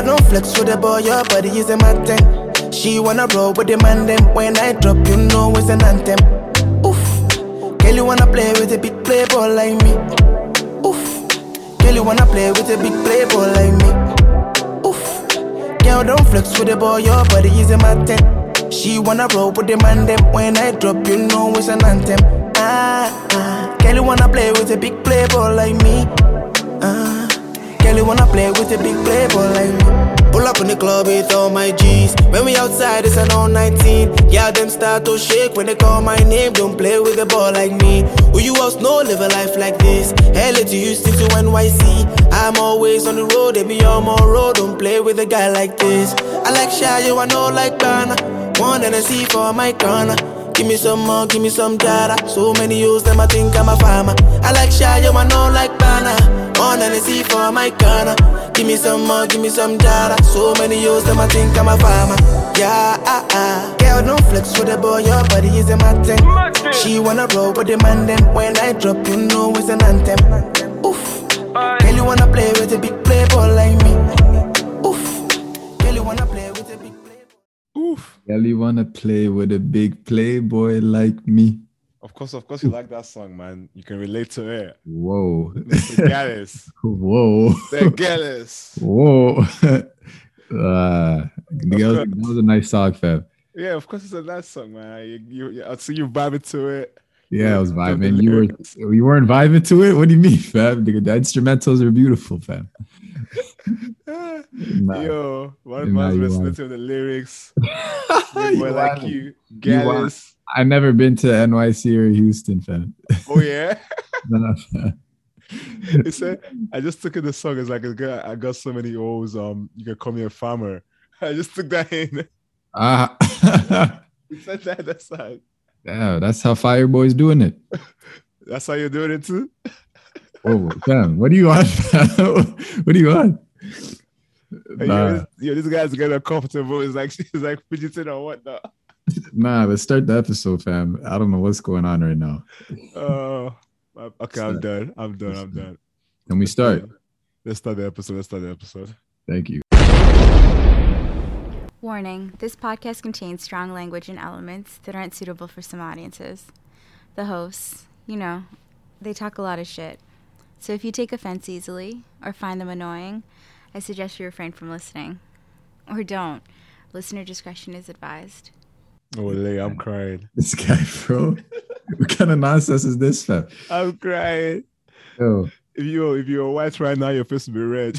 I don't flex with the boy, your body is a mountain. She wanna roll with the man then. When I drop, you know it's an anthem. Oof. Girl, you wanna play with a big playboy like me. Oof. Girl, you wanna play with a big playboy like me. Oof. Girl, don't flex with the boy, your body is a mountain. She wanna roll with the man then. When I drop, you know it's an anthem. Ah, ah. Girl, you wanna play with a big playboy like me. Ah. Girl, you wanna play with a big playboy like me. Pull up in the club with all my G's. When we outside, it's an all 19. Yeah, them start to shake when they call my name. Don't play with a boy like me. Who you else know live a life like this? Hell to Houston to NYC. I'm always on the road, they be on my road. Don't play with a guy like this. I like Shayo, I know like Bana. One and a C for my corner. Give me some more, give me some data. So many hoes, them I think I'm a farmer. I like Shayo, I know like Bana. One and a C for my corner. Give me some more, give me some data. So many hoes, them I think I'm a farmer. Yeah, ah, ah. Girl, don't flex with the boy, your body is a mountain. She wanna roll with the man then. When I drop, you know it's an anthem. Oof. Girl, you wanna play with a big playboy like me. Oof. Girl, you wanna play with a big playboy. Oof. Girl, you wanna play with a big playboy like me. Of course, you like that song, man. You can relate to it. Whoa. Mr. Gallus. Whoa. Mr. Gallus. Whoa. That was a nice song, fam. Yeah, of course, it's a nice song, man. I'll see you vibing to it. Yeah, I was vibing. You weren't vibing to it? What do you mean, fam? The instrumentals are beautiful, fam. Nah. Yo, one man's listening to the lyrics. We're like you, Gallus. I've never been to NYC or Houston, fam. Oh, yeah? No, fam. He said, I just took in the song. It's like, I got so many O's. You can call me a farmer. I just took that in. He said that song. Yeah, that's how Fireboy's doing it. That's how you're doing it, too? Oh, fam. What do you want, fam? What do you want? Nah. Yo, this guy's getting uncomfortable. She's like fidgeting or whatnot. Nah, let's start the episode, fam. I don't know what's going on right now. Oh, okay, I'm done. Can we start? Let's start the episode. Thank you. Warning, this podcast contains strong language and elements that aren't suitable for some audiences. The hosts, they talk a lot of shit. So if you take offense easily or find them annoying, I suggest you refrain from listening. Or don't. Listener discretion is advised. Oh, I'm crying. This guy, bro. What kind of nonsense is this, fam? I'm crying. Yo. If you're white right now, your face will be red.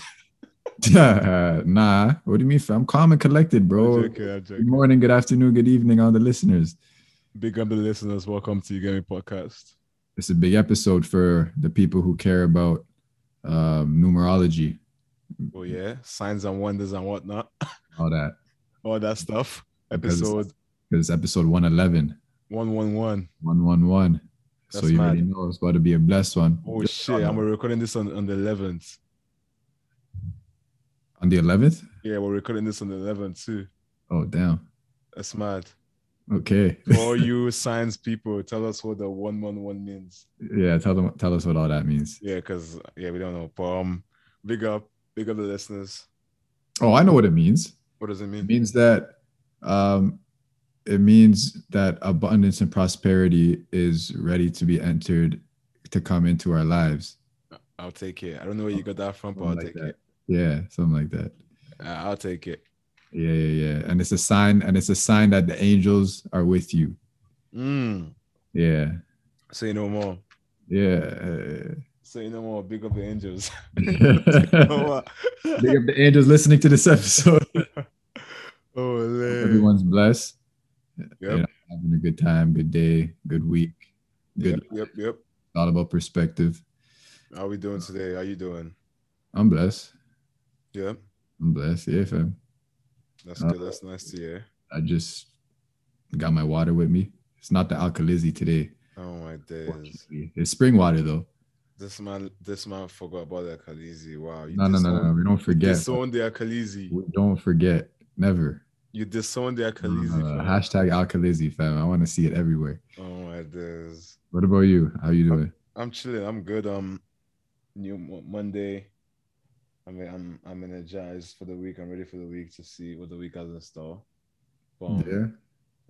Nah. What do you mean, fam? I'm calm and collected, bro. I'm joking. Good morning, good afternoon, good evening, all the listeners. Big up the listeners. Welcome to You Get Me Podcast. It's a big episode for the people who care about numerology. Oh, yeah. Signs and wonders and whatnot. All that stuff. Because it's episode 111. 111. 111. So you already know it's about to be a blessed one. Oh, shit. I'm recording this on the 11th. On the 11th? Yeah, we're recording this on the 11th, too. Oh, damn. That's mad. Okay. For all you science people, tell us what the 111 means. Yeah, tell us what all that means. Yeah, because, we don't know. But big up the listeners. Oh, I know what it means. What does it mean? It means that... It means that abundance and prosperity is ready to be entered to come into our lives. I'll take it. I don't know where you got that from, but I'll take it. Yeah, something like that. I'll take it. Yeah. And it's a sign. And it's a sign that the angels are with you. Mm. Yeah. Say no more. Yeah. Say no more. Big up the angels. Big up the angels listening to this episode. Oh, everyone's blessed. Yep. Having a good time, good day, good week. Good. Yep. It's all about perspective. How we doing today? How you doing? I'm blessed. Yeah. I'm blessed. Yeah, fam. That's good. That's nice to hear. I just got my water with me. It's not the Alkalizzi today. Oh my days. It's spring water though. This man forgot about the Alkalizzi. Wow. No. We don't forget. Disown the Alkalizzi. We don't forget. Never. You disowned the Alkalizzi. Hashtag Alkalizzi, fam. I want to see it everywhere. Oh my days. What about you? How you doing? I'm chilling. I'm good. New Monday. I I'm energized for the week. I'm ready for the week to see what the week has in store. Boom. Yeah.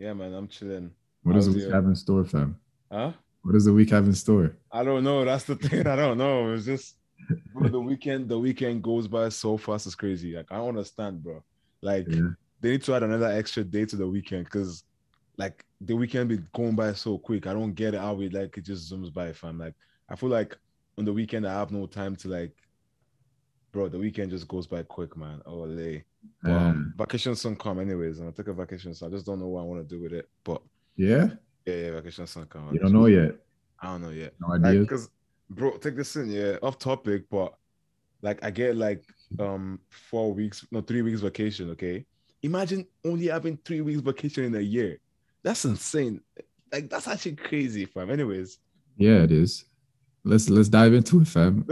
Yeah, man, I'm chilling. What does the week have in store, fam? Huh? What does the week have in store? I don't know. That's the thing. I don't know. It's just bro, the weekend goes by so fast. It's crazy. Like, I don't understand, bro. Like, they need to add another extra day to the weekend because, like, the weekend be going by so quick. I don't get it how it, like, it just zooms by, fam. Like, I feel like on the weekend I have no time to, like, bro, the weekend just goes by quick, man. Oh, lay. Vacation soon come anyways. I'm going to take a vacation, so I just don't know what I want to do with it. But Yeah, vacation soon come. You don't know yet? I don't know yet. No idea? Because, like, bro, take this in, yeah, off topic, but, like, I get, like, 3 weeks vacation, okay? Imagine only having 3 weeks vacation in a year. That's insane. Like, that's actually crazy, fam. Anyways. Yeah, it is. Let's dive into it, fam.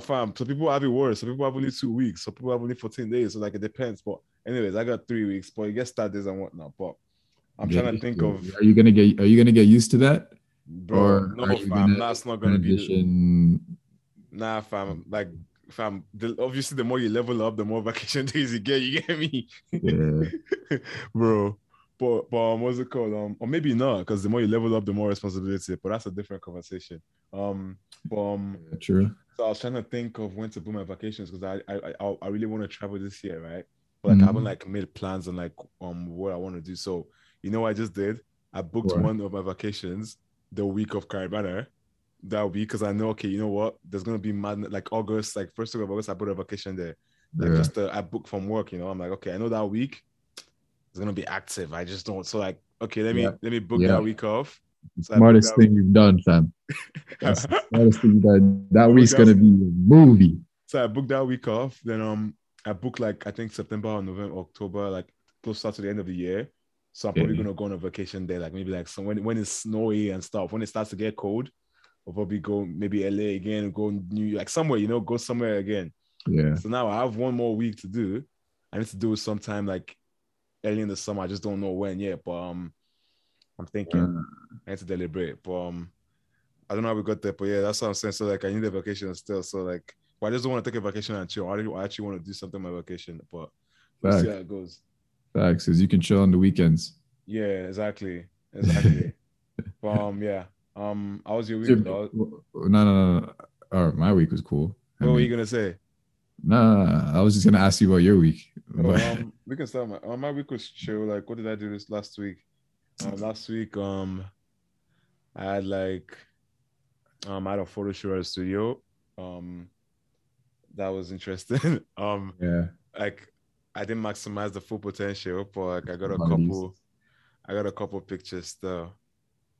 Fam. So people have it worse. So people have only 2 weeks. So people have only 14 days. So, like, it depends. But anyways, I got 3 weeks. But you get start days and whatnot. But I'm trying to think of. Are you gonna get used to that? Bro, no, fam. That's not gonna be. Nah, fam. Like, fam. Obviously, the more you level up, the more vacation days you get. You get me? Yeah. Bro. But what's it called? Or maybe not, because the more you level up, the more responsibility. But that's a different conversation. True. So I was trying to think of when to book my vacations because I really want to travel this year, right? But like I haven't like made plans on like what I want to do. So you know what I just did? I booked one of my vacations the week of Caribana. That would be because I know, okay, you know what? There's gonna be mad like August, like 1st of August, I booked a vacation there. Like I booked from work, you know. I'm like, okay, I know that week. It's gonna be active. I just don't. So like, okay, let me book that week off. So smartest thing you've done, fam. That's the smartest thing you've done. That week's gonna be a movie. So I booked that week off. Then I booked like I think September or November, October, like closer to the end of the year. So I'm probably gonna go on a vacation there, like maybe like when it's snowy and stuff. When it starts to get cold, I'll probably go maybe LA again, go New York, like somewhere, you know, go somewhere again. Yeah. So now I have one more week to do. I need to do it sometime like early in the summer. I just don't know when yet, but I'm thinking I need to deliberate, but I don't know how we got there, but yeah, that's what I'm saying. So like I need a vacation still, so like, but I just don't want to take a vacation and chill. I actually want to do something on my vacation, but we'll see how it goes. Facts, because you can chill on the weekends. Yeah, exactly. But how was your week? No. All right, my week was cool. What were you gonna say? Nah, I was just gonna ask you about your week. We can start. My week was chill. Like, what did I do this last week? I had like I had a photo shoot at a studio. That was interesting. Like I didn't maximize the full potential, but like I got a couple pictures though.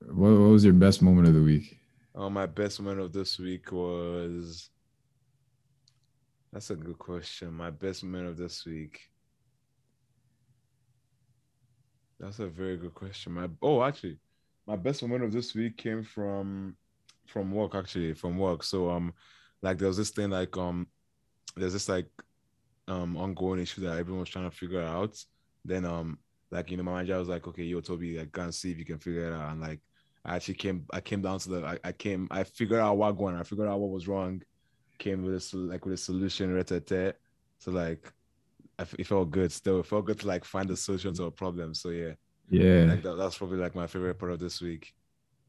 What was your best moment of the week? My best moment of this week was. That's a good question. My best moment of this week. That's a very good question. My best moment of this week came from work, actually, from work. So like there was this thing like there's this like ongoing issue that everyone was trying to figure out. Then like, you know, my manager was like, okay, yo, Toby, like go and see if you can figure it out. And like I figured out what going on, I figured out what was wrong. Came with a solution, right? So like, it felt good. Still, it felt good to like find a solution to a problem. So yeah. Like that's probably like my favorite part of this week.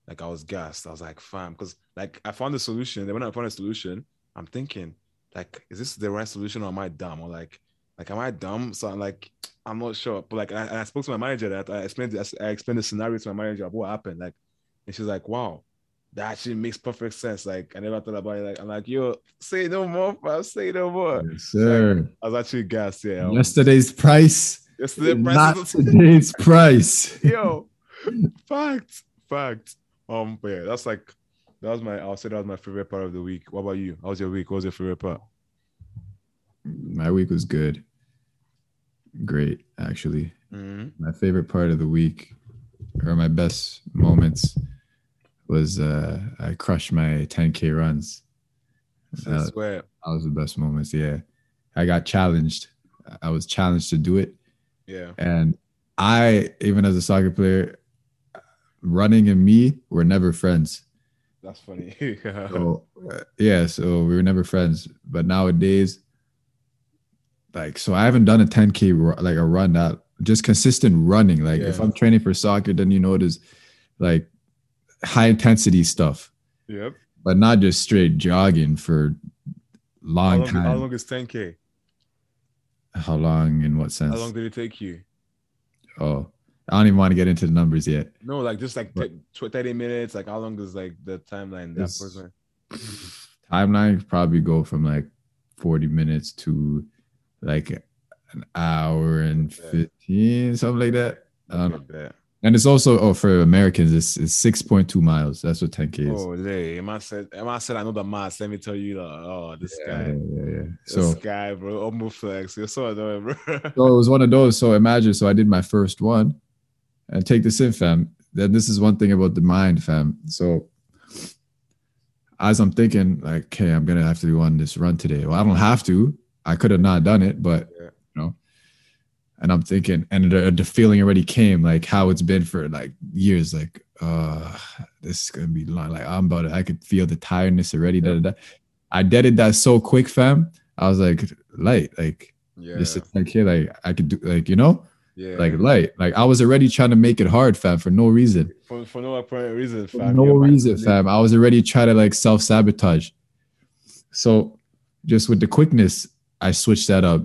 Like I was gassed. I was like, fam, because like I found a solution. Then when I found a solution, I'm thinking like, is this the right solution or am I dumb? Or like am I dumb? So I'm like, I'm not sure. But like, I spoke to my manager that I explained the scenario to my manager of what happened. Like, and she's like, wow. That actually makes perfect sense. Like, I never thought about it. Like, I'm like, yo, say no more, fam. Say no more. Yes, sir. Like, I was actually gassed. Yeah. Yesterday's price. Yo, fact. But yeah, that's like, that was my favorite part of the week. What about you? How was your week? What was your favorite part? My week was good. Great, actually. Mm-hmm. My favorite part of the week, or my best moments, was I crushed my 10K runs. I swear. That was the best moments, yeah. I got challenged. I was challenged to do it. Yeah. And I, even as a soccer player, running and me were never friends. That's funny. So we were never friends. But nowadays, like, so I haven't done a 10K, like a run that just consistent running. Like if I'm training for soccer, then you notice like high intensity stuff. Yep. But not just straight jogging for long time. How long is 10K? How long in what sense? How long did it take you? Oh, I don't even want to get into the numbers yet. No, like just like 30 minutes. Like how long is like the timeline? That person? Timeline probably go from like 40 minutes to like an hour and 15, something like that. And it's also for Americans, it's 6.2 miles. That's what 10K is. Oh, yeah. Emma said, I know the math. Let me tell you, this guy. Yeah. This guy, bro. Omo flex. You're so annoying, bro. So it was one of those. So imagine, I did my first one. And take this in, fam. Then this is one thing about the mind, fam. So as I'm thinking, like, okay, I'm going to have to do on this run today. Well, I don't have to. I could have not done it, but, you know. And I'm thinking, and the feeling already came, like how it's been for like years, like, this is going to be long. Like I could feel the tiredness already. Yeah. I deaded that so quick, fam. I was like, light, like, this is like here, like I could do, like, you know, like light, like I was already trying to make it hard, fam, for no reason. For no apparent reason, fam. For no reason, fam. I was already trying to like self-sabotage. So just with the quickness, I switched that up.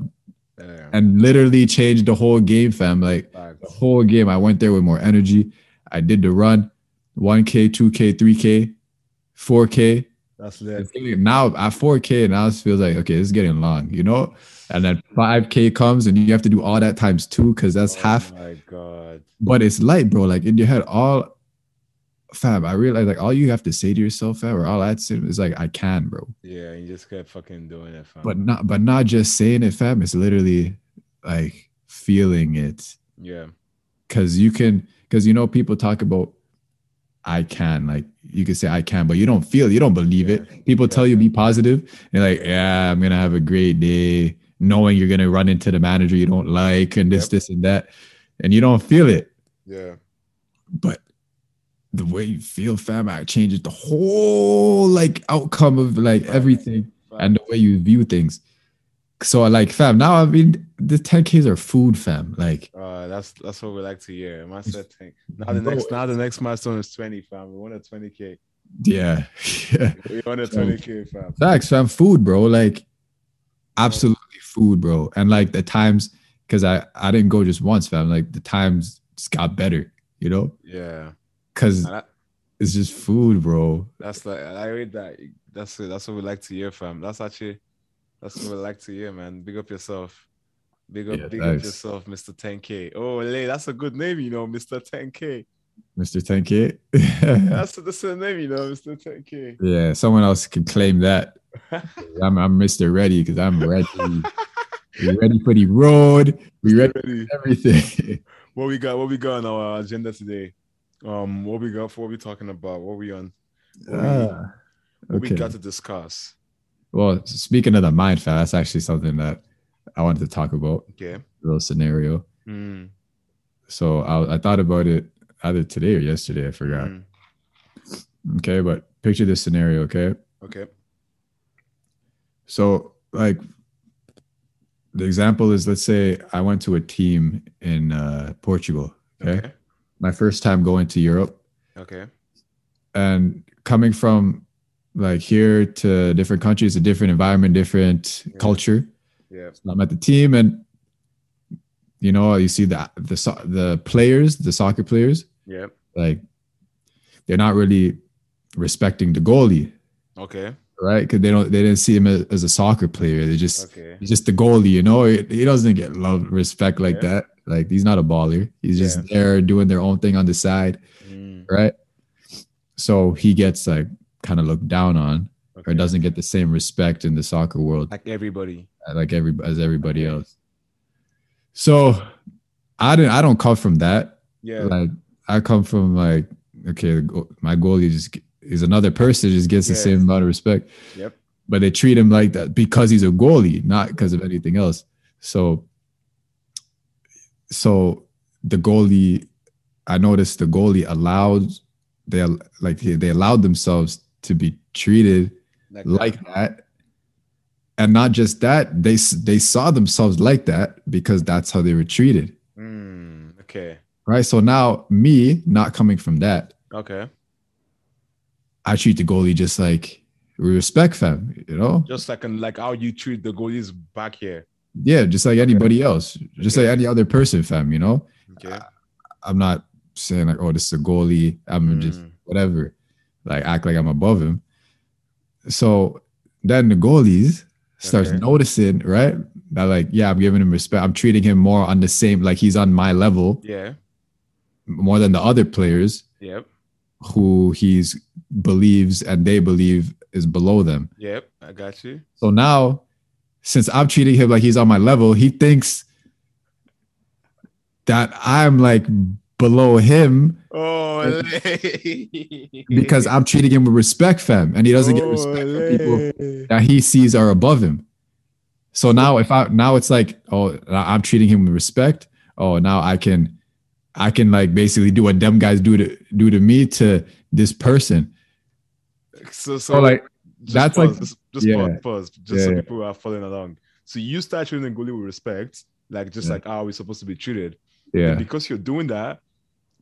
Damn. And literally changed the whole game, fam. Like the whole game, I went there with more energy. I did the run, 1K, 2K, 3K, 4K. That's lit. Now at 4K, now it feels like, okay, this is getting long, you know? And then 5K comes and you have to do all that times two because that's half. Oh my God. But it's light, bro. Like in your head, all, fam, I realized like all you have to say to yourself, fam, or all I'd say is like, I can, bro. Yeah, you just kept fucking doing it, fam. But not just saying it, fam. It's literally like feeling it. Yeah. Cause you know, people talk about I can, like you can say I can, but you don't feel it, you don't believe it. People tell you be positive, and like, yeah, I'm gonna have a great day, knowing you're gonna run into the manager you don't like and this and that, and you don't feel it. Yeah. But the way you feel, fam, it changes the whole like outcome of like everything and the way you view things. So like, fam, now I mean the 10Ks are food, fam. Like that's what we like to hear. Now the next milestone is 20, fam. We want a 20K. Yeah. We want a 20K, fam. Facts, fam. Food, bro. Like absolutely food, bro. And like the times, because I didn't go just once, fam. Like the times just got better, you know? Yeah. Cause it's just food, bro. That's like I read that. That's it. That's what we like to hear, fam. That's what we like to hear, man. Big up yourself. Big up yourself, Mr. 10K. Oh, that's a good name, you know, Mr. 10K. Mr. 10K. that's the name, you know, Mr. 10K. Yeah, someone else can claim that. I'm Mr. Ready because I'm ready. We're ready for the road. We're ready for everything. What we got on our agenda today? What we got for? What we talking about? What we on? What we got to discuss? Well, speaking of the mind, fam, that's actually something that I wanted to talk about. Okay. A little scenario. Mm. So I thought about it either today or yesterday. I forgot. Mm. Okay, but picture this scenario. Okay. So, like, the example is, let's say I went to a team in Portugal. Okay. My first time going to Europe. Okay. And coming from like here to different countries, a different environment, different culture. Yeah. So I'm at the team and you know, you see the players, the soccer players. Yeah. Like they're not really respecting the goalie. Okay. Right? Cause they didn't see him as a soccer player. They just, he's just the goalie, you know, he doesn't get love, respect like that. Like he's not a baller. He's just there doing their own thing on the side. Mm. Right. So he gets like kind of looked down on or doesn't get the same respect in the soccer world. Like everybody else. So I don't come from that. Yeah. Like I come from like, okay, my goalie is another person, just gets the same amount of respect. Yep. But they treat him like that because he's a goalie, not because of anything else. So the goalie, I noticed the goalie allowed themselves to be treated like that. And not just that, they saw themselves like that because that's how they were treated. Okay. Right. So now me not coming from that. Okay. I treat the goalie just like we respect fam, you know? Just like how you treat the goalies back here. Yeah, just like anybody else. Just like any other person, fam, you know? Okay. I'm not saying like, oh, this is a goalie. I'm just whatever. Like act like I'm above him. So then the goalies starts noticing, right? That like, yeah, I'm giving him respect. I'm treating him more on the same, like he's on my level. Yeah. More than the other players. Yep. Who he's believes and they believe is below them. Yep, I got you. So now, since I'm treating him like he's on my level, he thinks that I'm like below him. Oh, because I'm treating him with respect, fam, and he doesn't get respect from people that he sees are above him. So now, now it's like, oh, I'm treating him with respect. Oh, now I can like basically do what them guys do to me to this person. So like that's pause, like just pause. So people are following along. So you start treating the goalie with respect, like just like how we're supposed to be treated. Yeah. And because you're doing that,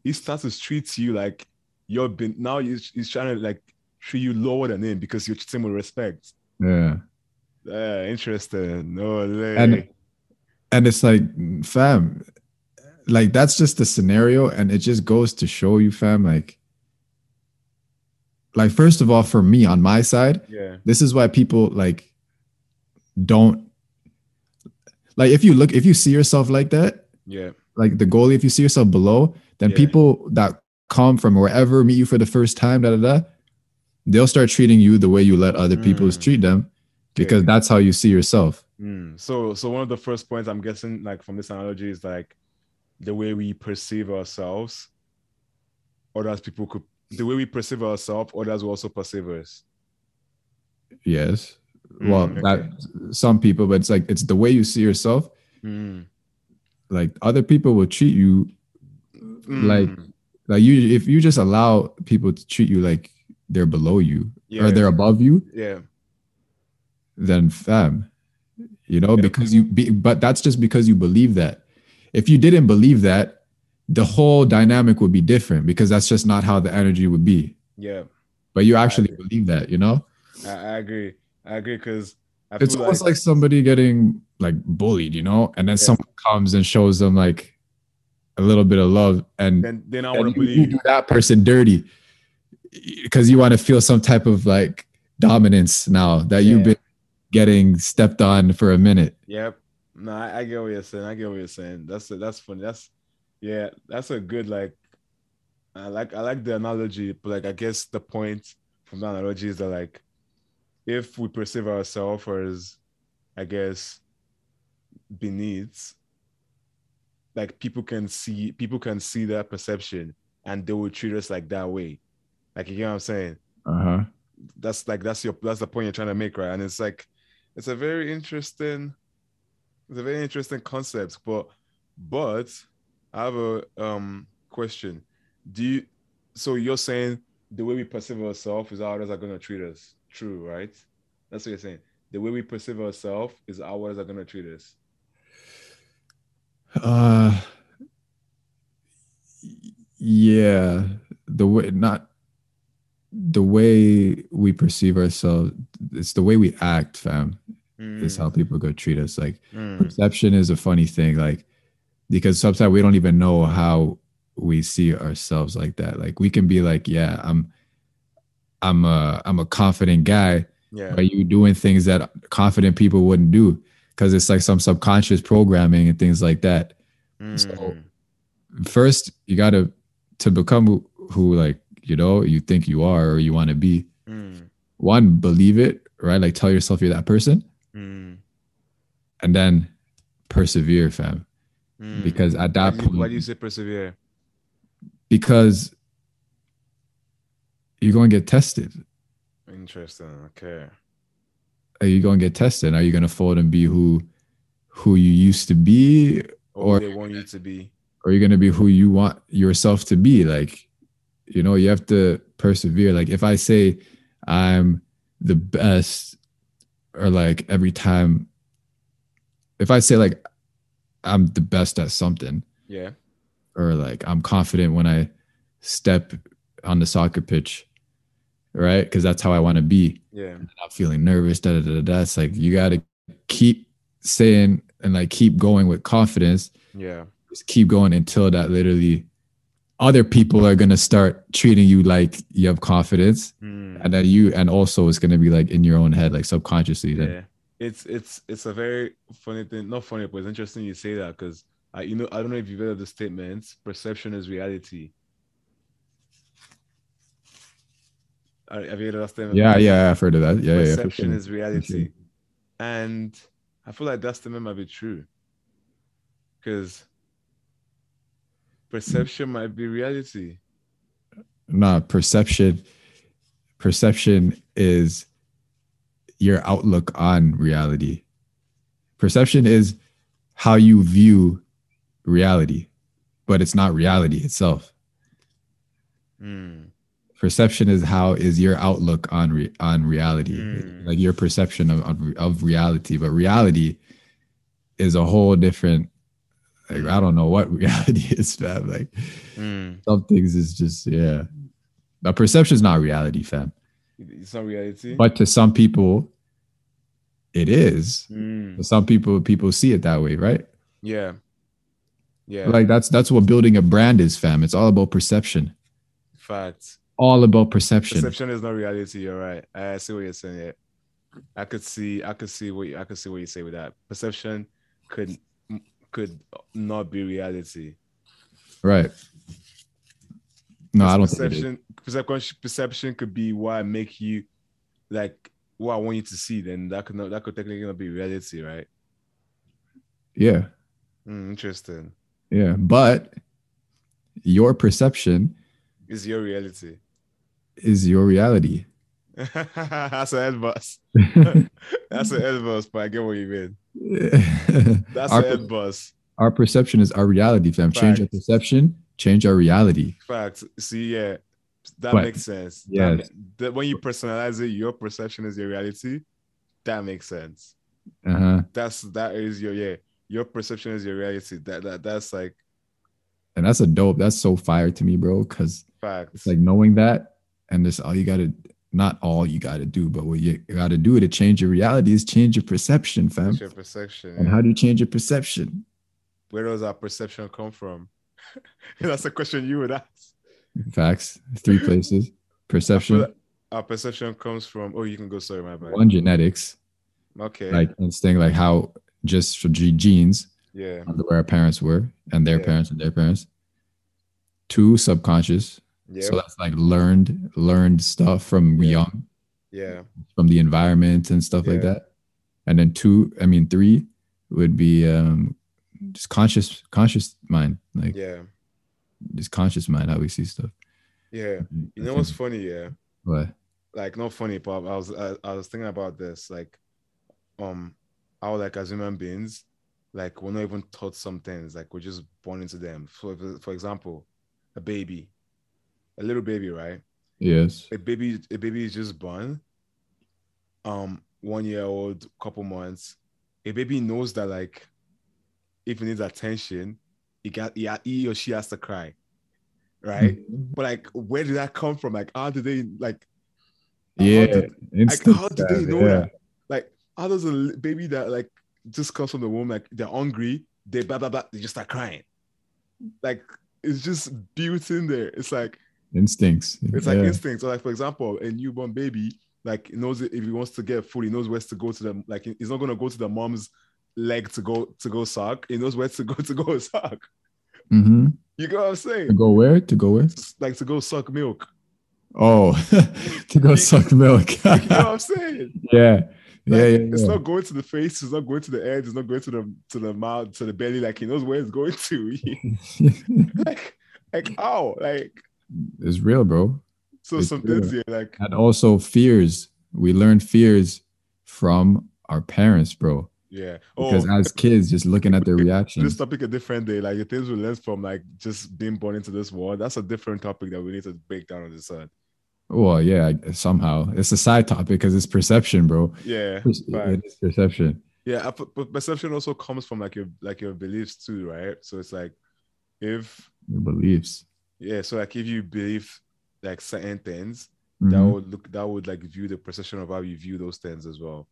he starts to treat you like you've been. Now he's trying to like treat you lower than him because you're treating him with respect. Yeah. Yeah. Interesting. No. And it's like, fam. Like that's just the scenario, and it just goes to show you, fam, like first of all, for me on my side, this is why people like don't like if you see yourself like that, like the goalie, if you see yourself below, then people that come from wherever meet you for the first time, they'll start treating you the way you let other people treat them, because that's how you see yourself. So one of the first points I'm guessing like from this analogy is like the way we perceive ourselves, others will also perceive us. Yes. Well, that some people, but it's like, it's the way you see yourself. Like other people will treat you like you, if you just allow people to treat you like they're below you or they're above you, then fam, you know, because but that's just because you believe that. If you didn't believe that, the whole dynamic would be different because that's just not how the energy would be. Yeah. But you actually believe that, you know? I agree. I agree because it's almost like somebody getting like bullied, you know? And then someone comes and shows them like a little bit of love, and then I want to believe you do that person dirty because you want to feel some type of like dominance now that you've been getting stepped on for a minute. Yep. No, I get what you're saying. That's funny. That's a good like. I like the analogy, but like I guess the point from the analogy is that like, if we perceive ourselves as, I guess, beneath, like people can see that perception and they will treat us like that way, like you know what I'm saying. That's like that's the point you're trying to make, right? And it's like, it's a very interesting concept, but I have a question. So you're saying the way we perceive ourselves is how others are going to treat us. True, right? That's what you're saying. The way we perceive ourselves is how others are going to treat us. Yeah. The way we perceive ourselves, it's the way we act, fam. Is how people go treat us. Like perception is a funny thing, like because sometimes we don't even know how we see ourselves like that. Like we can be like, yeah, I'm a confident guy, but you doing things that confident people wouldn't do because it's like some subconscious programming and things like that. So first you gotta to become who like you know you think you are or you want to be. One, believe it, right? Like tell yourself you're that person. And then persevere, fam. Because at that point, why do you say persevere? Because you're going to get tested. Interesting. Okay. Are you going to get tested? Are you going to fold and be who you used to be, or they want you to be, or you're going to be who you want yourself to be? Like, you know, you have to persevere. Like if I say I'm the best or like every time if I say like I'm the best at something, yeah, or like I'm confident when I step on the soccer pitch, right? Because that's how I want to be. Yeah, I'm not feeling nervous. It's like you got to keep saying and like keep going with confidence. Yeah, just keep going until that literally other people are gonna start treating you like you have confidence, and that you, and also it's gonna be like in your own head, like subconsciously. Yeah, then. It's a very funny thing. Not funny, but it's interesting you say that because I don't know if you've heard of the statement: perception is reality. Have you heard of that statement? Yeah, I've heard of that. Yeah, perception is reality, and I feel like that statement might be true because perception might be reality. Nah, perception is your outlook on reality. Perception is how you view reality, but it's not reality itself. Perception is your outlook on reality, like your perception of reality. But reality is a whole different. Like, I don't know what reality is, fam. Like, some things is just, yeah. But perception is not reality, fam. It's not reality. But to some people, it is. To some people see it that way, right? Yeah. Yeah. Like, that's what building a brand is, fam. It's all about perception. Facts. All about perception. Perception is not reality. You're right. I see what you're saying. Yeah. I could see what you say with that. Perception could not be reality, right? No, I don't think perception could be what I make you, like what I want you to see. Then that could technically not be reality, right? Yeah. Interesting. Yeah, but your perception is your reality. That's a headbus. But I get what you mean. That's a head buzz. Our perception is our reality, fam. Fact. Change our perception, change our reality. Facts. See, yeah, that makes sense. Yeah, that when you personalize it, your perception is your reality. That makes sense. Your perception is your reality. That's like, and that's a dope. That's so fire to me, bro. Because it's like knowing that, and this all you gotta. Not all you got to do, but what you got to do to change your reality is change your perception, fam. Change your perception. And how do you change your perception? Where does our perception come from? That's a question you would ask. Facts. 3 places. Perception. Our perception comes from, oh, you can go, sorry, my bad. 1, genetics. Okay. Like instinct, like how just genes. Yeah. Where our parents were and their parents and their parents. 2, subconscious. Yep. So that's like learned stuff from young, from the environment and stuff like that. And then 3 would be just conscious mind, like just conscious mind how we see stuff. Yeah, you know what's funny? Yeah, what? Like not funny, Bob. I was thinking about this, like, how like as human beings, like we're not even taught some things, like we're just born into them. So for example, a baby. A little baby, right? Yes. A baby is just born. 1 year old, couple months. A baby knows that like, if it needs attention, he or she has to cry, right? Mm-hmm. But like, where did that come from? Like, how do they like? Yeah. How do they know that? Like, how does a baby that like just comes from the womb, like they're hungry, they blah blah blah, they just start crying, like it's just built in there. It's like. Instincts. It's like instincts. So like for example, a newborn baby like knows if he wants to get food, he knows where to go to the, like he's not gonna go to the mom's leg to go suck. He knows where to go suck. Mm-hmm. You get what I'm saying? To go where? Like to go suck milk. Oh, to go suck milk. You know what I'm saying? Yeah. Like, yeah. It's not going to the face. It's not going to the head. It's not going to the mouth, to the belly. Like he knows where it's going to. like ow, like. It's real, bro. So some things, yeah, like, and also fears. We learn fears from our parents, bro. Yeah. Because as kids, just looking at their reaction. This topic a different day. Like the things we learn from, like just being born into this world. That's a different topic that we need to break down on this side. Well, yeah, somehow it's a side topic because it's perception, bro. Yeah, it's perception. Yeah, but perception also comes from like your beliefs too, right? So it's like if your beliefs. Yeah, so like if you believe like certain things, mm-hmm. that would like view the perception of how you view those things as well.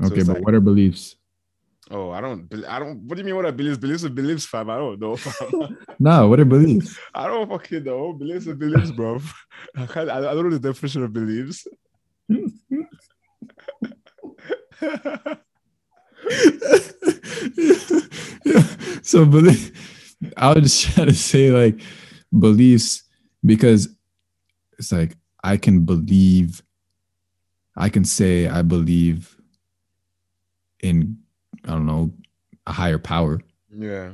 So okay, but like, what are beliefs? Oh, I don't. What do you mean? What are beliefs? Beliefs are beliefs, fam. I don't know. No, what are beliefs? I don't fucking know. Beliefs are beliefs, bro. I don't know the definition of beliefs. So belief. I was just trying to say like beliefs because it's like I can believe. I can say I believe in. I don't know, a higher power. Yeah.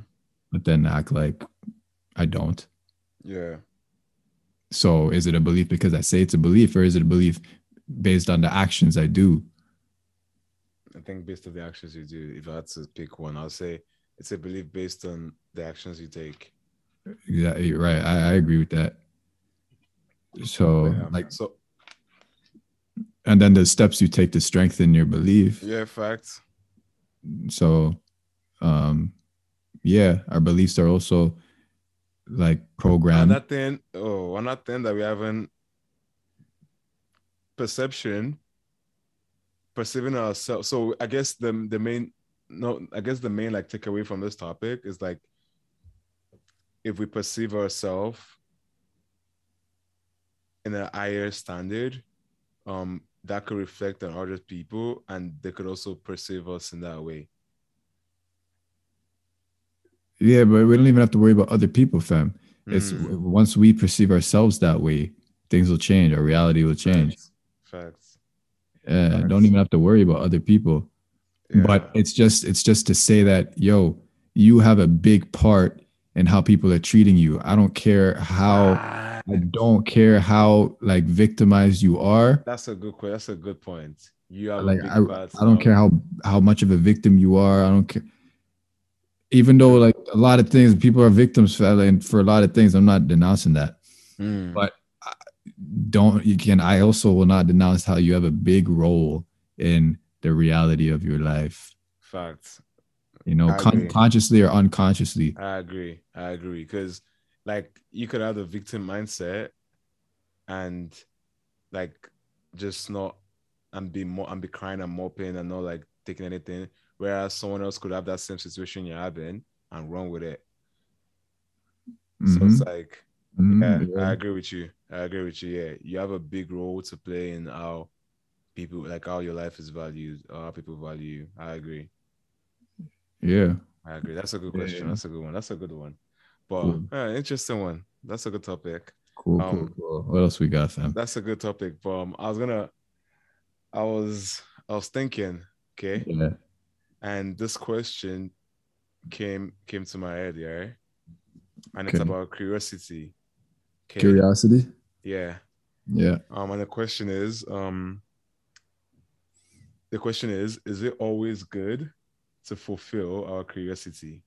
But then act like I don't. Yeah. So is it a belief because I say it's a belief, or is it a belief based on the actions I do? I think based on the actions you do, if I had to pick one, I'll say it's a belief based on the actions you take. Exactly right. I agree with that. So yeah, like so, and then the steps you take to strengthen your belief. Yeah, facts. So, yeah, our beliefs are also like programmed. Another thing that we haven't perceiving ourselves. So I guess the main like takeaway from this topic is like if we perceive ourselves in a higher standard, that could reflect on other people and they could also perceive us in that way. Yeah, but we don't even have to worry about other people, fam. It's once we perceive ourselves that way, things will change. Our reality will change. Facts. Yeah, facts. Don't even have to worry about other people. Yeah. But it's just to say that, yo, you have a big part in how people are treating you. I don't care how... I don't care how like victimized you are. That's a good point. You are like I don't care how much of a victim you are. I don't care. Even though like a lot of things, people are victims for a lot of things. I'm not denouncing that, but I also will not denounce how you have a big role in the reality of your life. Facts. You know, consciously or unconsciously. I agree because. Like you could have the victim mindset and like just not and be crying and moping and not like taking anything. Whereas someone else could have that same situation you're having and run with it. Mm-hmm. So it's like, yeah. I agree with you. Yeah. You have a big role to play in how people, like how your life is valued, or how people value you. I agree. Yeah. I agree. That's a good question. Yeah. That's a good one. But cool. Interesting one. That's a good topic. Cool. What else we got, fam? That's a good topic. But I was thinking, okay, yeah. And this question came to my head, yeah, and it's about curiosity. Okay? Curiosity. Yeah. And the question is it always good to fulfill our curiosity?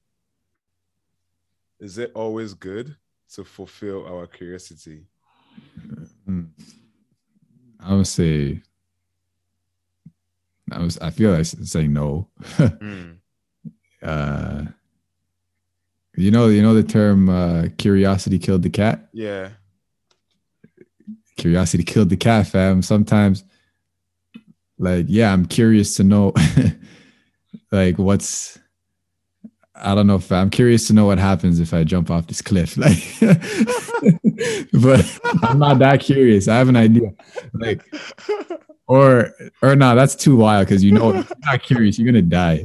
Is it always good to fulfill our curiosity? I feel like saying no. You know the term curiosity killed the cat? Yeah. Curiosity killed the cat, fam. Sometimes, like, yeah, I'm curious to know, like, what's... I don't know if I'm curious to know what happens if I jump off this cliff. Like, but I'm not that curious. I have an idea. Like, or no, that's too wild because you know, if you're not curious, you're gonna die.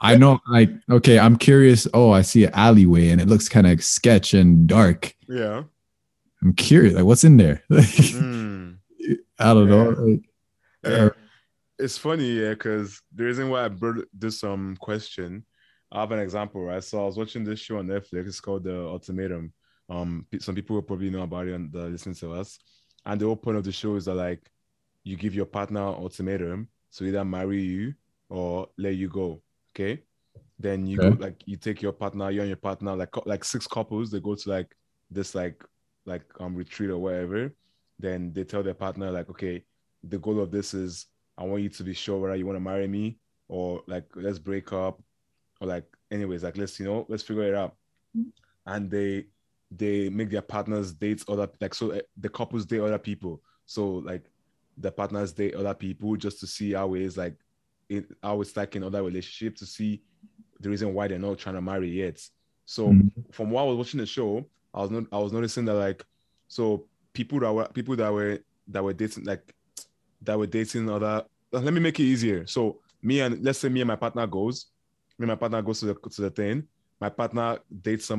I know, like, okay, I'm curious. Oh, I see an alleyway and it looks kind of sketch and dark. Yeah, I'm curious. Like, what's in there? Like, I don't know. Like, it's funny, yeah, because the reason why I brought this question, I have an example, right? So I was watching this show on Netflix. It's called The Ultimatum. Some people will probably know about it and they're listening to us. And the whole point of the show is that, like, you give your partner an ultimatum to either marry you or let you go, okay? Then you go, like, you take your partner, you and your partner, like, 6 couples, they go to, like, this, like, like retreat or whatever, then they tell their partner like, okay, the goal of this is I want you to be sure whether you want to marry me or like let's break up or like anyways, like let's, you know, let's figure it out. Mm-hmm. And they make their partners date other, like, so the couples date other people. So like the partners date other people just to see how it is, like how it's like in other relationships, to see the reason why they're not trying to marry yet. So from what I was watching the show, I was noticing that like, so people that were dating, like that were dating other, let me make it easier. So let's say my partner goes to the thing. My partner dates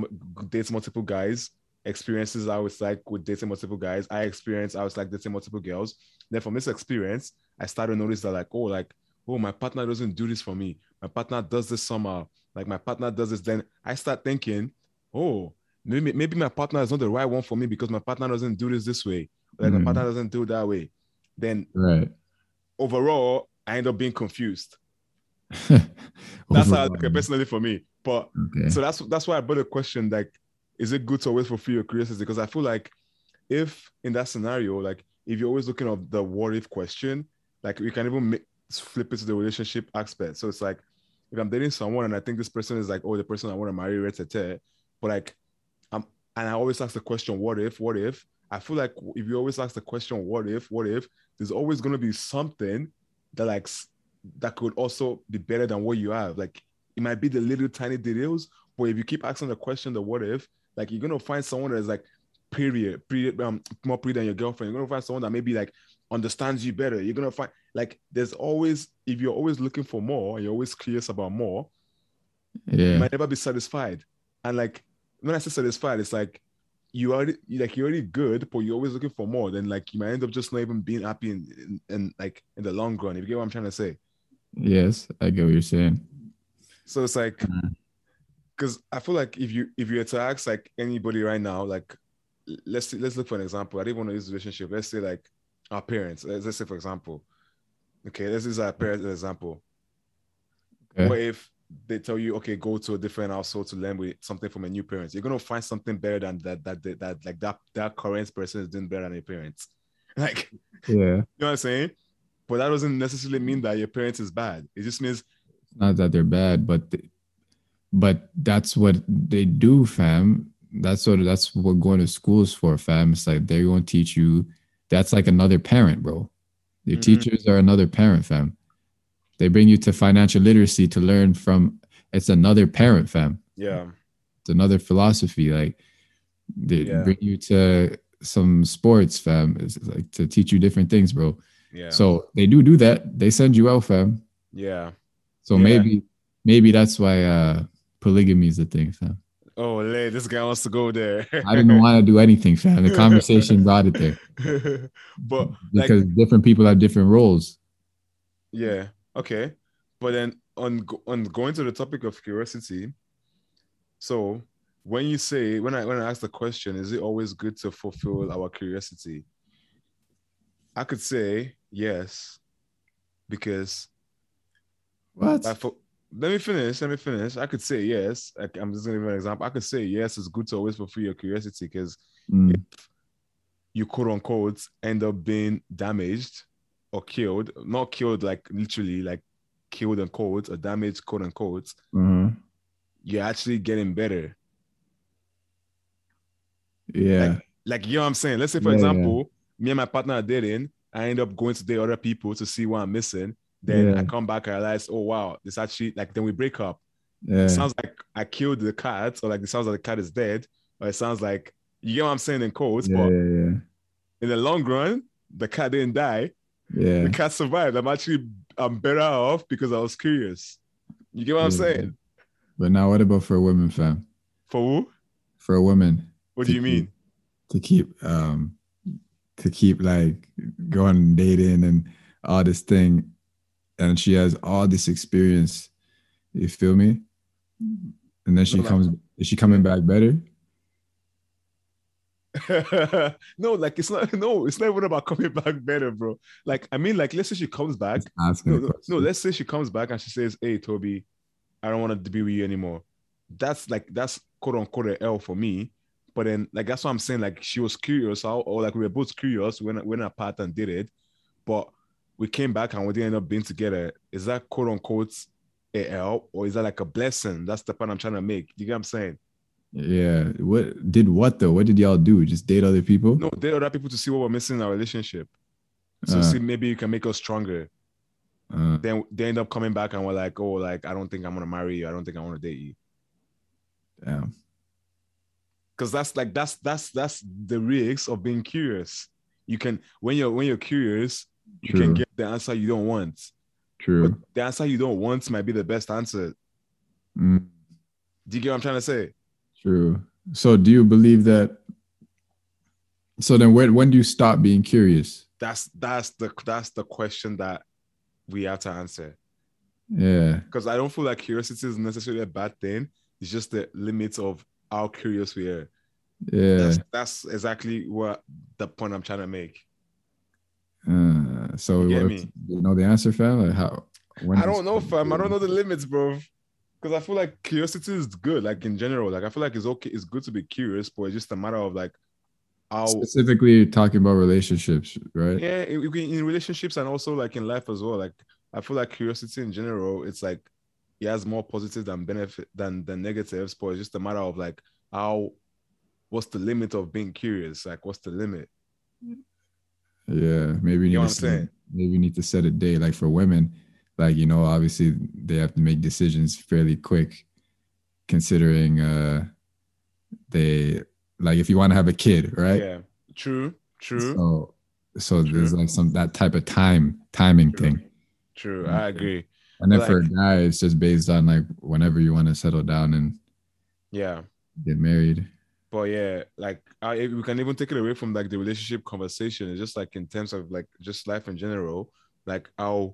multiple guys, experiences I was like with dating multiple guys. I experienced I was like dating multiple girls. Then from this experience, I started to notice that like, oh, my partner doesn't do this for me. My partner does this somehow. Like my partner does this. Then I start thinking, oh, maybe my partner is not the right one for me because my partner doesn't do this way. Like my partner doesn't do it that way. Then overall, I end up being confused. That's how I look at personally for me. But so that's why I brought a question, like, is it good to always fulfill your curiosity? Because I feel like if in that scenario, like if you're always looking at the what if question, like you can even flip it to the relationship aspect. So it's like, if I'm dating someone and I think this person is like, oh, the person I want to marry, but like, and I always ask the question, what if? I feel like if you always ask the question, what if, there's always going to be something that like, that could also be better than what you have. Like it might be the little tiny details, but if you keep asking the question, the what if, like you're going to find someone that is like more pretty than your girlfriend. You're going to find someone that maybe like understands you better. You're going to find like, there's always, if you're always looking for more, you're always curious about more, you might never be satisfied. And like, when I say satisfied, it's like, you're already good, but you're always looking for more. Then like, you might end up just not even being happy in like in the long run, if you get what I'm trying to say. Yes, I get what you're saying. So it's like, because I feel like if you were to ask like anybody right now, like let's look for an example. I didn't want to use relationship. Let's say like our parents. Let's say for example, okay, let's use our parents as an example. Okay. What if they tell you, okay, go to a different household to learn with something from a new parents? You're gonna find something better than that like that current person is doing better than your parents. Like, yeah, you know what I'm saying? But that doesn't necessarily mean that your parents is bad. It just means not that they're bad, but that's what they do, fam. That's what going to school is for, fam. It's like they're going to teach you. That's like another parent, bro. Your teachers are another parent, fam. They bring you to financial literacy to learn from. It's another parent, fam. Yeah. It's another philosophy. Like they bring you to some sports, fam. It's like to teach you different things, bro. Yeah. So they do that. They send you out, fam. Yeah. So maybe that's why polygamy is the thing, fam. Oh, lay, this guy wants to go there. I didn't want to do anything, fam. The conversation brought it there. But because like, different people have different roles. Yeah. Okay. But then on going to the topic of curiosity. So when you say, when I ask the question, is it always good to fulfill our curiosity? I could say yes, because what? Let me finish. I could say yes. I'm just gonna give an example. I could say yes, it's good to always fulfill your curiosity because if you quote unquote end up being damaged or killed, not killed like literally like killed unquote or damaged quote unquote, you're actually getting better. Yeah. Like you know what I'm saying? Let's say for example, me and my partner are dating. I end up going to date other people to see what I'm missing. Then I come back, I realize, oh, wow, this actually, like, then we break up. Yeah. It sounds like I killed the cat, or like it sounds like the cat is dead, or it sounds like, you know what I'm saying in quotes, but in the long run, the cat didn't die. Yeah. The cat survived. I'm better off because I was curious. You get what I'm saying? But now what about for a woman, fam? For who? For a woman. What do you mean? To keep like going dating and all this thing, and she has all this experience, you feel me? And then is she coming back better? No, like it's not even about coming back better, bro. Like I mean, like let's say she comes back. Let's say she comes back and she says, "Hey, Toby, I don't want to be with you anymore." That's quote unquote an L for me. But then, like, that's what I'm saying. Like, she was curious, or like we were both curious when our partner did it, but we came back and we didn't end up being together. Is that quote unquote a help, or is that like a blessing? That's the point I'm trying to make. You get what I'm saying? Yeah. What did y'all do? Just date other people? No, date other people to see what we're missing in our relationship. So see, maybe you can make us stronger. Then they end up coming back and we're like, oh, like, I don't think I'm gonna marry you. I don't think I want to date you. Damn. Because that's the risks of being curious. You can when you're curious, you True. Can get the answer you don't want. True. But the answer you don't want might be the best answer. Mm. Do you get what I'm trying to say? True. So do you believe that? So then when do you stop being curious? That's the question that we have to answer. Yeah. Because I don't feel like curiosity is necessarily a bad thing. It's just the limits of how curious we are. Yeah. That's exactly what the point I'm trying to make. So you know the answer, fam? I don't know, fam. I don't know the limits, bro. Because I feel like curiosity is good, like in general. Like I feel like it's okay, it's good to be curious, but it's just a matter of like how specifically talking about relationships, right? Yeah, in relationships and also like in life as well. Like I feel like curiosity in general, it's like it has more positives than benefit than negatives, but it's just a matter of like what's the limit of being curious? Like what's the limit? Yeah, maybe you know need to set a day. Like for women, like, you know, obviously they have to make decisions fairly quick, considering they like if you want to have a kid, right? Yeah, true. So true. There's like that type of timing true. Thing. True, I agree. And then like, for a guy, it's just based on like whenever you want to settle down and get married. But yeah, like we can even take it away from like the relationship conversation. It's just like in terms of like just life in general, like how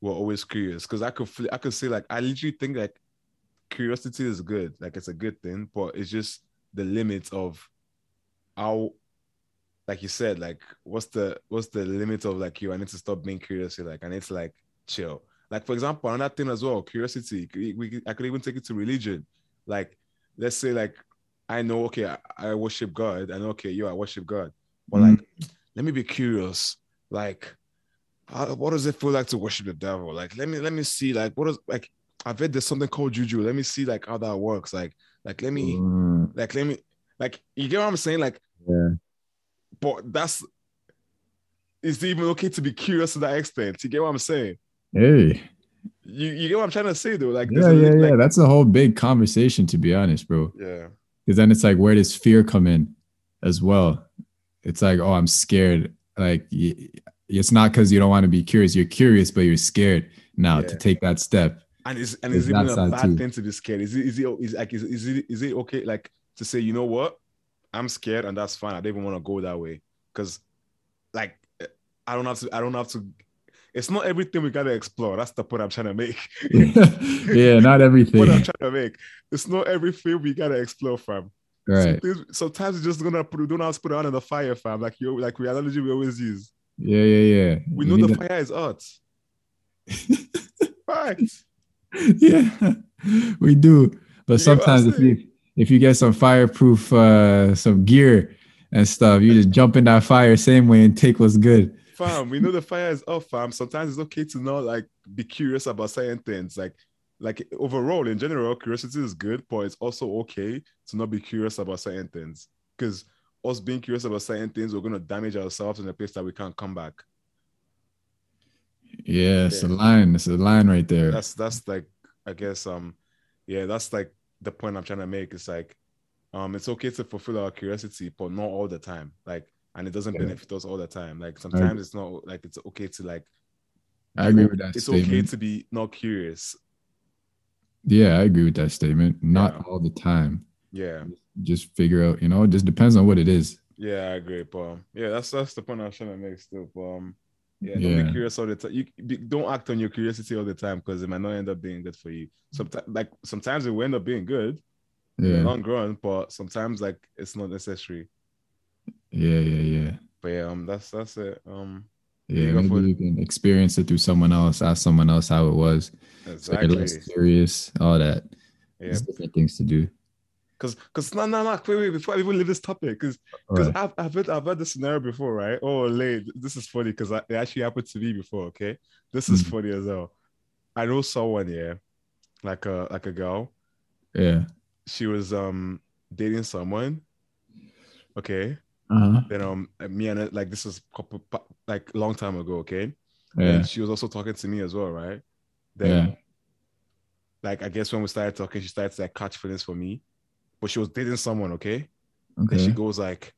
we're always curious. Because I could say like I literally think like curiosity is good, like it's a good thing, but it's just the limits of how, like you said, like what's the limit of like I need to stop being curious. Like I need to like chill. Like for example, another thing as well, curiosity. I could even take it to religion. Like let's say like. I know, okay, I worship God. I know, okay, I worship God. But like, let me be curious. Like, what does it feel like to worship the devil? Like, let me see. Like, I've read there's something called juju. Let me see like how that works. Like let me you get what I'm saying? Like, yeah. But it's even okay to be curious to that extent. You get what I'm saying? Hey. You get what I'm trying to say though? Like, yeah. That's a whole big conversation, to be honest, bro. Yeah. Because then it's like, where does fear come in as well? It's like, oh, I'm scared. Like, it's not because you don't want to be curious. You're curious, but you're scared now to take that step. And is it even a bad thing to be scared? Is it okay like to say, you know what? I'm scared and that's fine. I don't even want to go that way. Because like, I don't have to. It's not everything we gotta explore. That's the point I'm trying to make. Yeah, not everything. What I'm trying to make. It's not everything we gotta explore, fam. Right. Sometimes you're just gonna put it on in the fire, fam. Like like the analogy we always use. Yeah. We know the fire is hot. Right. Yeah, we do. But sometimes if you get some fireproof some gear and stuff, you just jump in that fire same way and take what's good. Fam, we know the fire is off, fam. Sometimes it's okay to not like be curious about certain things. Like overall, in general, curiosity is good, but it's also okay to not be curious about certain things. Because us being curious about certain things, we're gonna damage ourselves in a place that we can't come back. Yeah, it's a line. It's a line right there. That's like, I guess that's like the point I'm trying to make. It's like, it's okay to fulfill our curiosity, but not all the time. Like. And it doesn't benefit us all the time. Like sometimes it's not like it's okay to like. I agree with that. It's statement. Okay to be not curious. Yeah, I agree with that statement. Not all the time. Yeah. Just figure out. You know, it just depends on what it is. Yeah, I agree, Paul. Yeah, that's the point I'm trying to make. Still, don't be curious all the time. Don't act on your curiosity all the time because it might not end up being good for you. Sometimes it will end up being good. Yeah. In the long run, but sometimes like it's not necessary. Yeah. But yeah, that's it. Maybe you can experience it through someone else, ask someone else how it was. Exactly. So you're less curious, all that. Yeah. There's different things to do. Because wait, before I even leave this topic, because I've heard this scenario before, right? Oh, late, this is funny because it actually happened to me before. Okay, this is funny as well. I know someone, yeah, like a girl, yeah. She was dating someone, okay. Then me and like this was couple like long time ago, okay. Yeah. And she was also talking to me as well, right? Then, yeah. Like I guess when we started talking, she started to like catch feelings for me. But she was dating someone, okay? And she goes like,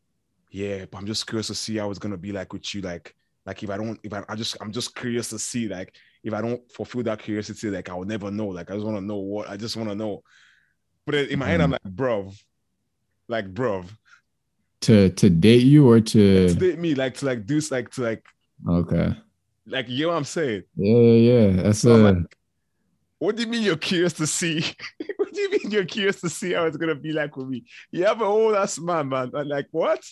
"Yeah, but I'm just curious to see how it's gonna be like with you. Like I'm just curious to see. Like if I don't fulfill that curiosity, like I will never know. Like I just want to know what I just want to know." But in my head, I'm like, bruv, to date you or to date me, like to like do like to like okay, like you know what I'm saying? Yeah. That's so like, what do you mean you're curious to see? What do you mean you're curious to see how it's gonna be like with me? You have an old ass man. I'm like, what?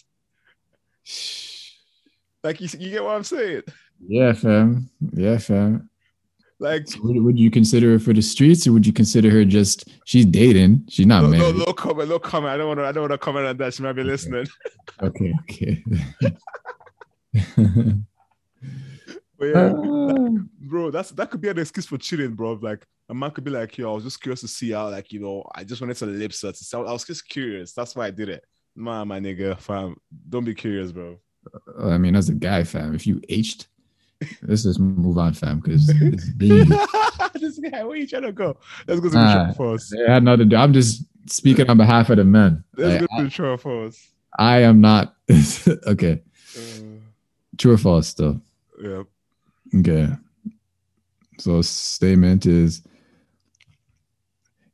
Like you get what I'm saying? Yeah, fam. Like, so would you consider her for the streets, or would you consider her just she's dating? She's not married. No comment. I don't want to comment on that. She might be listening. Okay. But yeah, bro, that could be an excuse for cheating, bro. Like a man could be like, "Yo, I was just curious to see how, like, you know, I just wanted to lip service. I was just curious. That's why I did it." Nah, my nigga, fam, don't be curious, bro. I mean, as a guy, fam, if you aged, let's just move on, fam, because this guy, where you trying to go? Let's go to the first. Yeah, no, I'm just speaking on behalf of the men. Let's go to the true or false. I am not okay. True or false, though. Yep. Okay, so statement is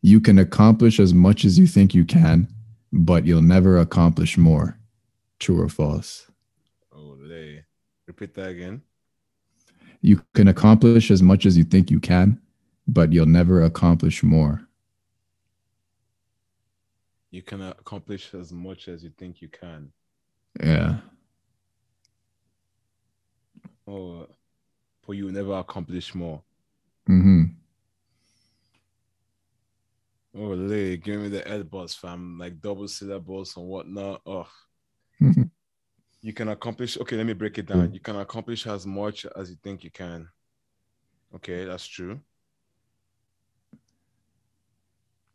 you can accomplish as much as you think you can, but you'll never accomplish more. True or false? Olay. Repeat that again. You can accomplish as much as you think you can, but you'll never accomplish more. You can accomplish as much as you think you can. Yeah. Oh. But you never accomplish more. Mm-hmm. Oh, lady, give me the headbutts, fam. Like double syllables and whatnot. Oh. You can accomplish. Okay, let me break it down. You can accomplish as much as you think you can. Okay, that's true.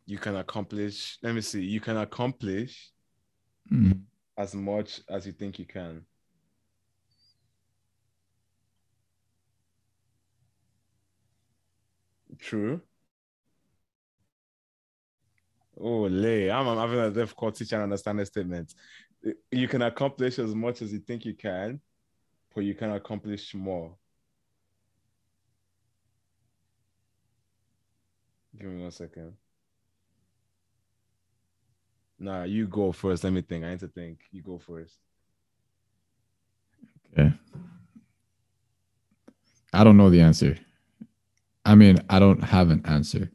You can accomplish. Let me see. You can accomplish as much as you think you can. True. Oh, lay. I'm having a difficulty trying to understand the statement. You can accomplish as much as you think you can, but you can accomplish more. Give me 1 second. Nah, you go first. Let me think. I need to think. You go first. Okay. I don't know the answer. I mean, I don't have an answer.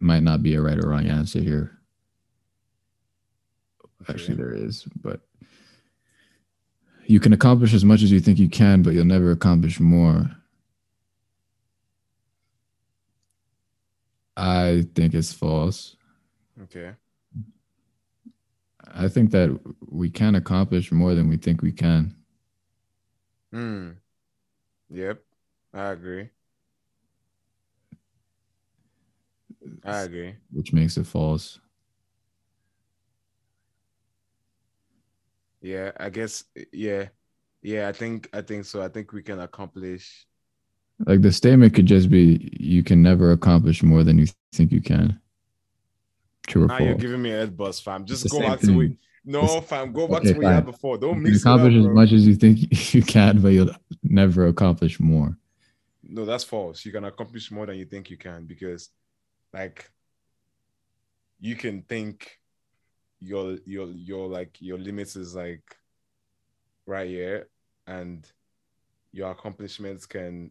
Might not be a right or wrong answer here. Okay. Actually, there is, but you can accomplish as much as you think you can, but you'll never accomplish more. I think it's false. Okay. I think that we can accomplish more than we think we can. Yep, I agree. I agree. Which makes it false. Yeah, I guess. Yeah. I think so. I think we can accomplish. Like the statement could just be, "You can never accomplish more than you think you can." True or false? Now you're giving me a headbutt, fam. Just go back to what. No, fam. Go back to what you had before. Don't mix it up. Accomplish as much as you think you can, but you'll never accomplish more. No, that's false. You can accomplish more than you think you can because. Like, you can think your like your limits is like right here, and your accomplishments can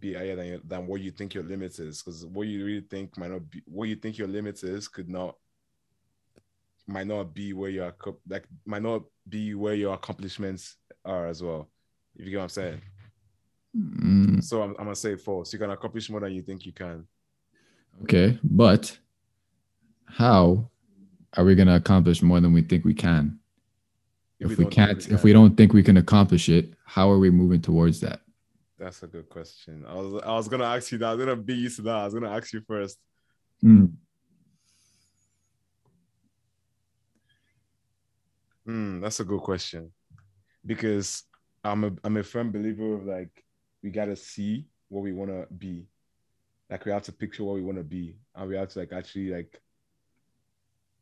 be higher than what you think your limits is. Because what you really think might not be what you think your limits is might not be where your accomplishments are as well. If you get what I'm saying. So I'm gonna say false. You can accomplish more than you think you can. Okay, but how are we going to accomplish more than we think we can? If we don't think we can accomplish it, how are we moving towards that? That's a good question. I was going to ask you that. I was going to beat you to that. I was going to ask you first. That's a good question, because I'm a firm believer of, like, we got to see what we want to be. Like, we have to picture what we want to be, and we have to, like, actually, like,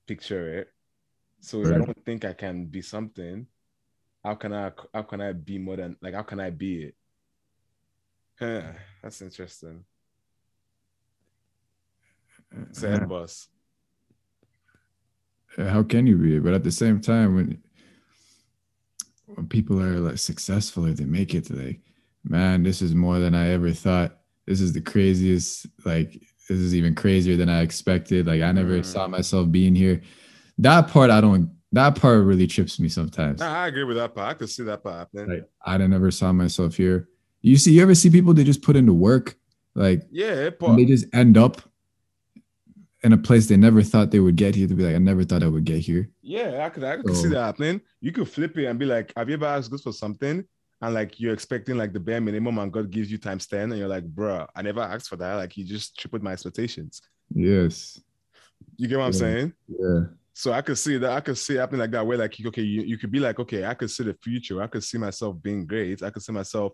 picture it. So if I don't think I can be something, how can I be more than, like, how can I be it? That's interesting. It's a head boss. How can you be it? But at the same time, when people are, like, successful, or they make it, like, man, this is more than I ever thought. This is the craziest, like, this is even crazier than I expected. Like, I never saw myself being here. That part really trips me sometimes. Nah, I agree with that part. I could see that part happening. Like, I never saw myself here. You ever see people, they just put into work? Like, yeah, and they just end up in a place they never thought they would get here. To be like, I never thought I would get here. Yeah, I could see that happening. You could flip it and be like, have you ever asked God for something? And, like, you're expecting, like, the bare minimum, and God gives you times 10, and you're like, bro, I never asked for that. Like, you just tripled my expectations. Yes. You get what I'm saying? Yeah. So I could see that. I could see it happening like that, where, like, okay, you could be like, okay, I could see the future. I could see myself being great. I could see myself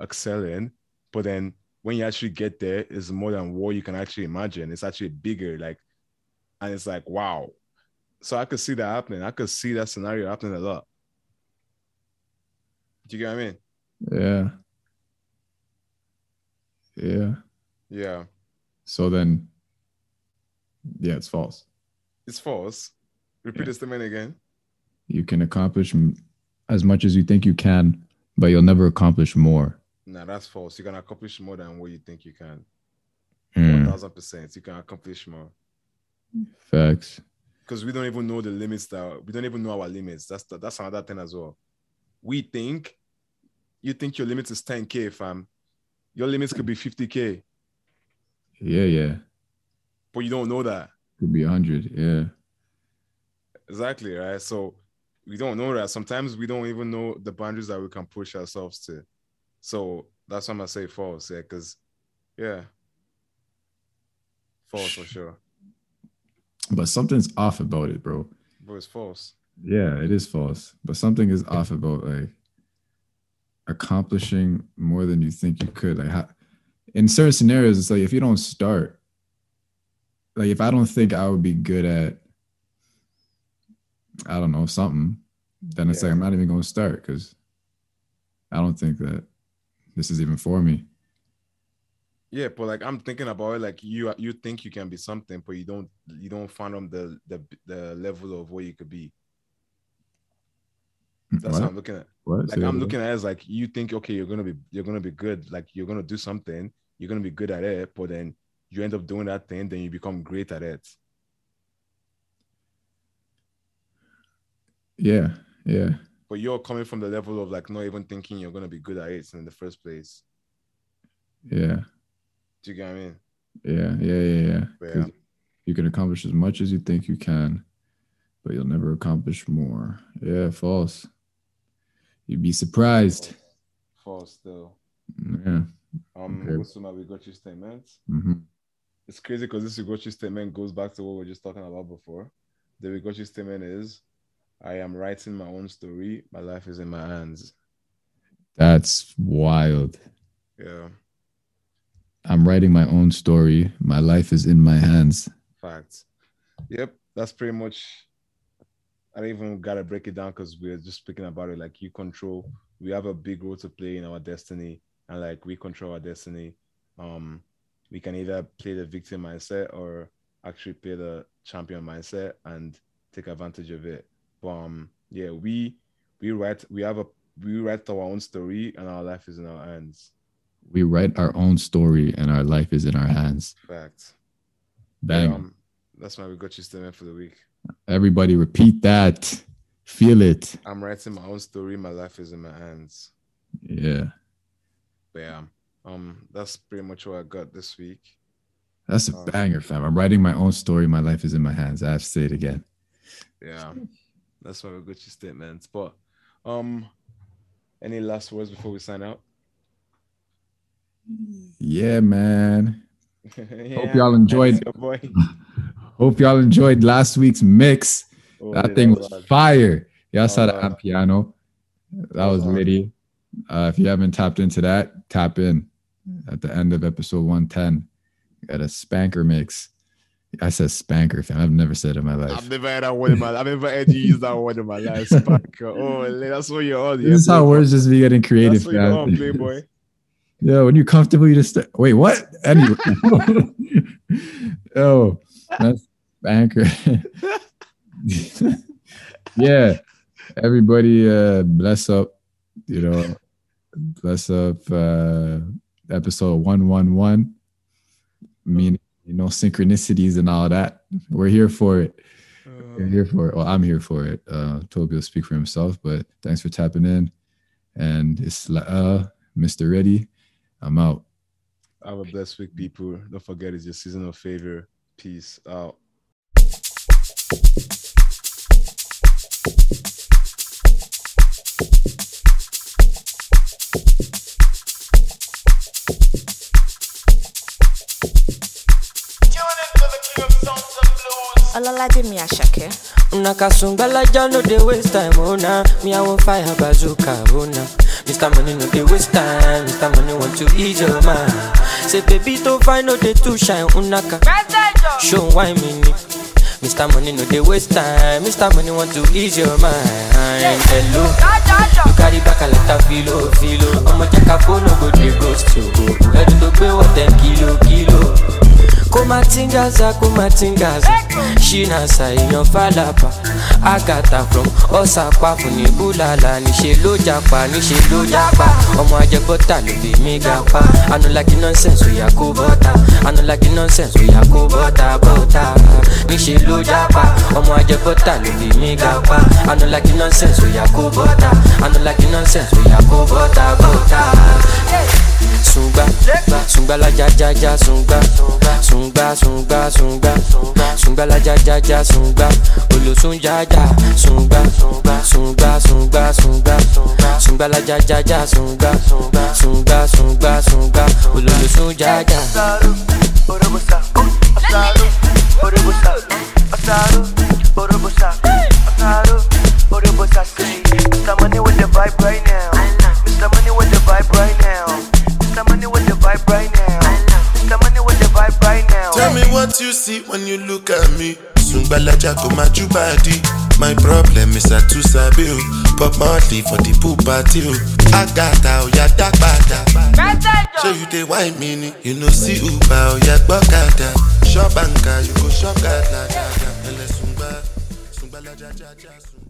excelling. But then when you actually get there, it's more than what you can actually imagine. It's actually bigger, like, and it's like, wow. So I could see that happening. I could see that scenario happening a lot. Do you get what I mean? Yeah. So then, yeah, it's false. It's false. Repeat the statement again. You can accomplish as much as you think you can, but you'll never accomplish more. Nah, that's false. You can accomplish more than what you think you can. 1,000%. You can accomplish more. Facts. Because we don't even know the limits that we don't even know our limits. That's another thing as well. We think, you think your limit is 10K, fam. Your limits could be 50K. Yeah. But you don't know that. Could be 100, yeah. Exactly, right? So we don't know that. Sometimes we don't even know the boundaries that we can push ourselves to. So that's why I'm going to say false, yeah, because, yeah. False for sure. But something's off about it, bro. Bro, it's false. Yeah, it is false, but something is off about, like, accomplishing more than you think you could. Like, in certain scenarios, it's like, if you don't start, like, if I don't think I would be good at, I don't know, something, then it's like, I'm not even going to start because I don't think that this is even for me. Yeah, but, like, I'm thinking about it, like, you think you can be something, but you don't fathom the level of what you could be. That's what I'm looking at. What? Like, I'm looking at it as, like, you think, okay, you're gonna be good, like, you're gonna do something, you're gonna be good at it, but then you end up doing that thing, then you become great at it. Yeah. But you're coming from the level of, like, not even thinking you're gonna be good at it in the first place. Yeah. Do you get what I mean? Yeah. You can accomplish as much as you think you can, but you'll never accomplish more. Yeah, false. You'd be surprised. False, though. Yeah. So we got your statements. Mm-hmm. It's crazy because this Ugochi statement goes back to what we were just talking about before. The Ugochi statement is, I am writing my own story. My life is in my hands. That's wild. Yeah. I'm writing my own story. My life is in my hands. Facts. Yep. That's pretty much... I don't even got to break it down because we're just speaking about it. Like, you control, we have a big role to play in our destiny, and, like, we control our destiny. We can either play the victim mindset or actually play the champion mindset and take advantage of it. But we write our own story, and our life is in our hands. We write our own story, and our life is in our hands. Fact. Bang. That's why we got you statement for the week. Everybody repeat that. Feel it. I'm writing my own story. My life is in my hands. Yeah. But yeah. That's pretty much what I got this week. That's a banger, fam. I'm writing my own story. My life is in my hands. I have to say it again. Yeah, that's why we got your statements. But any last words before we sign out? Yeah, man. Yeah, hope y'all enjoyed. Hope y'all enjoyed last week's mix. Oh, that thing was fire. Y'all saw the Ampiano. That was litty. If you haven't tapped into that, tap in. At the end of episode 110, we got a spanker mix. I said spanker, fam. I've never said it in my life. I've never heard that word in my life. I've never heard you use that word in my life. Spanker. Oh, that's what you're on. This is how words just be getting creative, fam. That's what you're on, Playboy. Yeah, when you're comfortable, you just wait. What? Anyway, oh, that's spanker. Yeah, everybody, bless up. You know, bless up. Episode 111. Meaning, you know, synchronicities and all that. We're here for it. We're here for it. Well, I'm here for it. Toby will speak for himself. But thanks for tapping in. And it's Mr. Reddy. I'm out. Have a blessed week, people. Don't forget, it's your season of favor. Peace out. Alala de Mia Shake. Nakasumbala Jano de waste time, oh na. Me I will fire bazooka, oh na. Mr. Money no de waste time. Mr. Money want to ease your mind. Say baby to find no de to shine, unaka. Show why me. Mr. Money no de waste time. Mr. Money want to ease your mind. Hello. You carry back a lot of filo. I'ma take a phone no go de ghost to go. Ready to pay what 10 kilo. Kumatingaza Shina sa inyo falapa Agata from Osapa Funi bulala Ni shelo japa Omo ajebota lubi migapa I don't like the nonsense we are kubota Bota Ni shelo japa Omo ajebota lubi migapa I don't like the nonsense we are kubota Bota Sunga la ja sunga la ja sunga olo sunga sunga la ja sunga olo sunga ja Mr. Money with the vibe right now. Mr. Money with the vibe right now. Mr. Money with the vibe right now. Mr. Money with the vibe right now. Tell me what you see when you look at me. Sungbala Jaco Majubadi. My problem is I too sabi. But mostly for the poop party. Agata oya dakbata. Show you the white meaning. You know see uba oya gbokada. Shop banka you go shop gada. Ele Sungbala Jaja.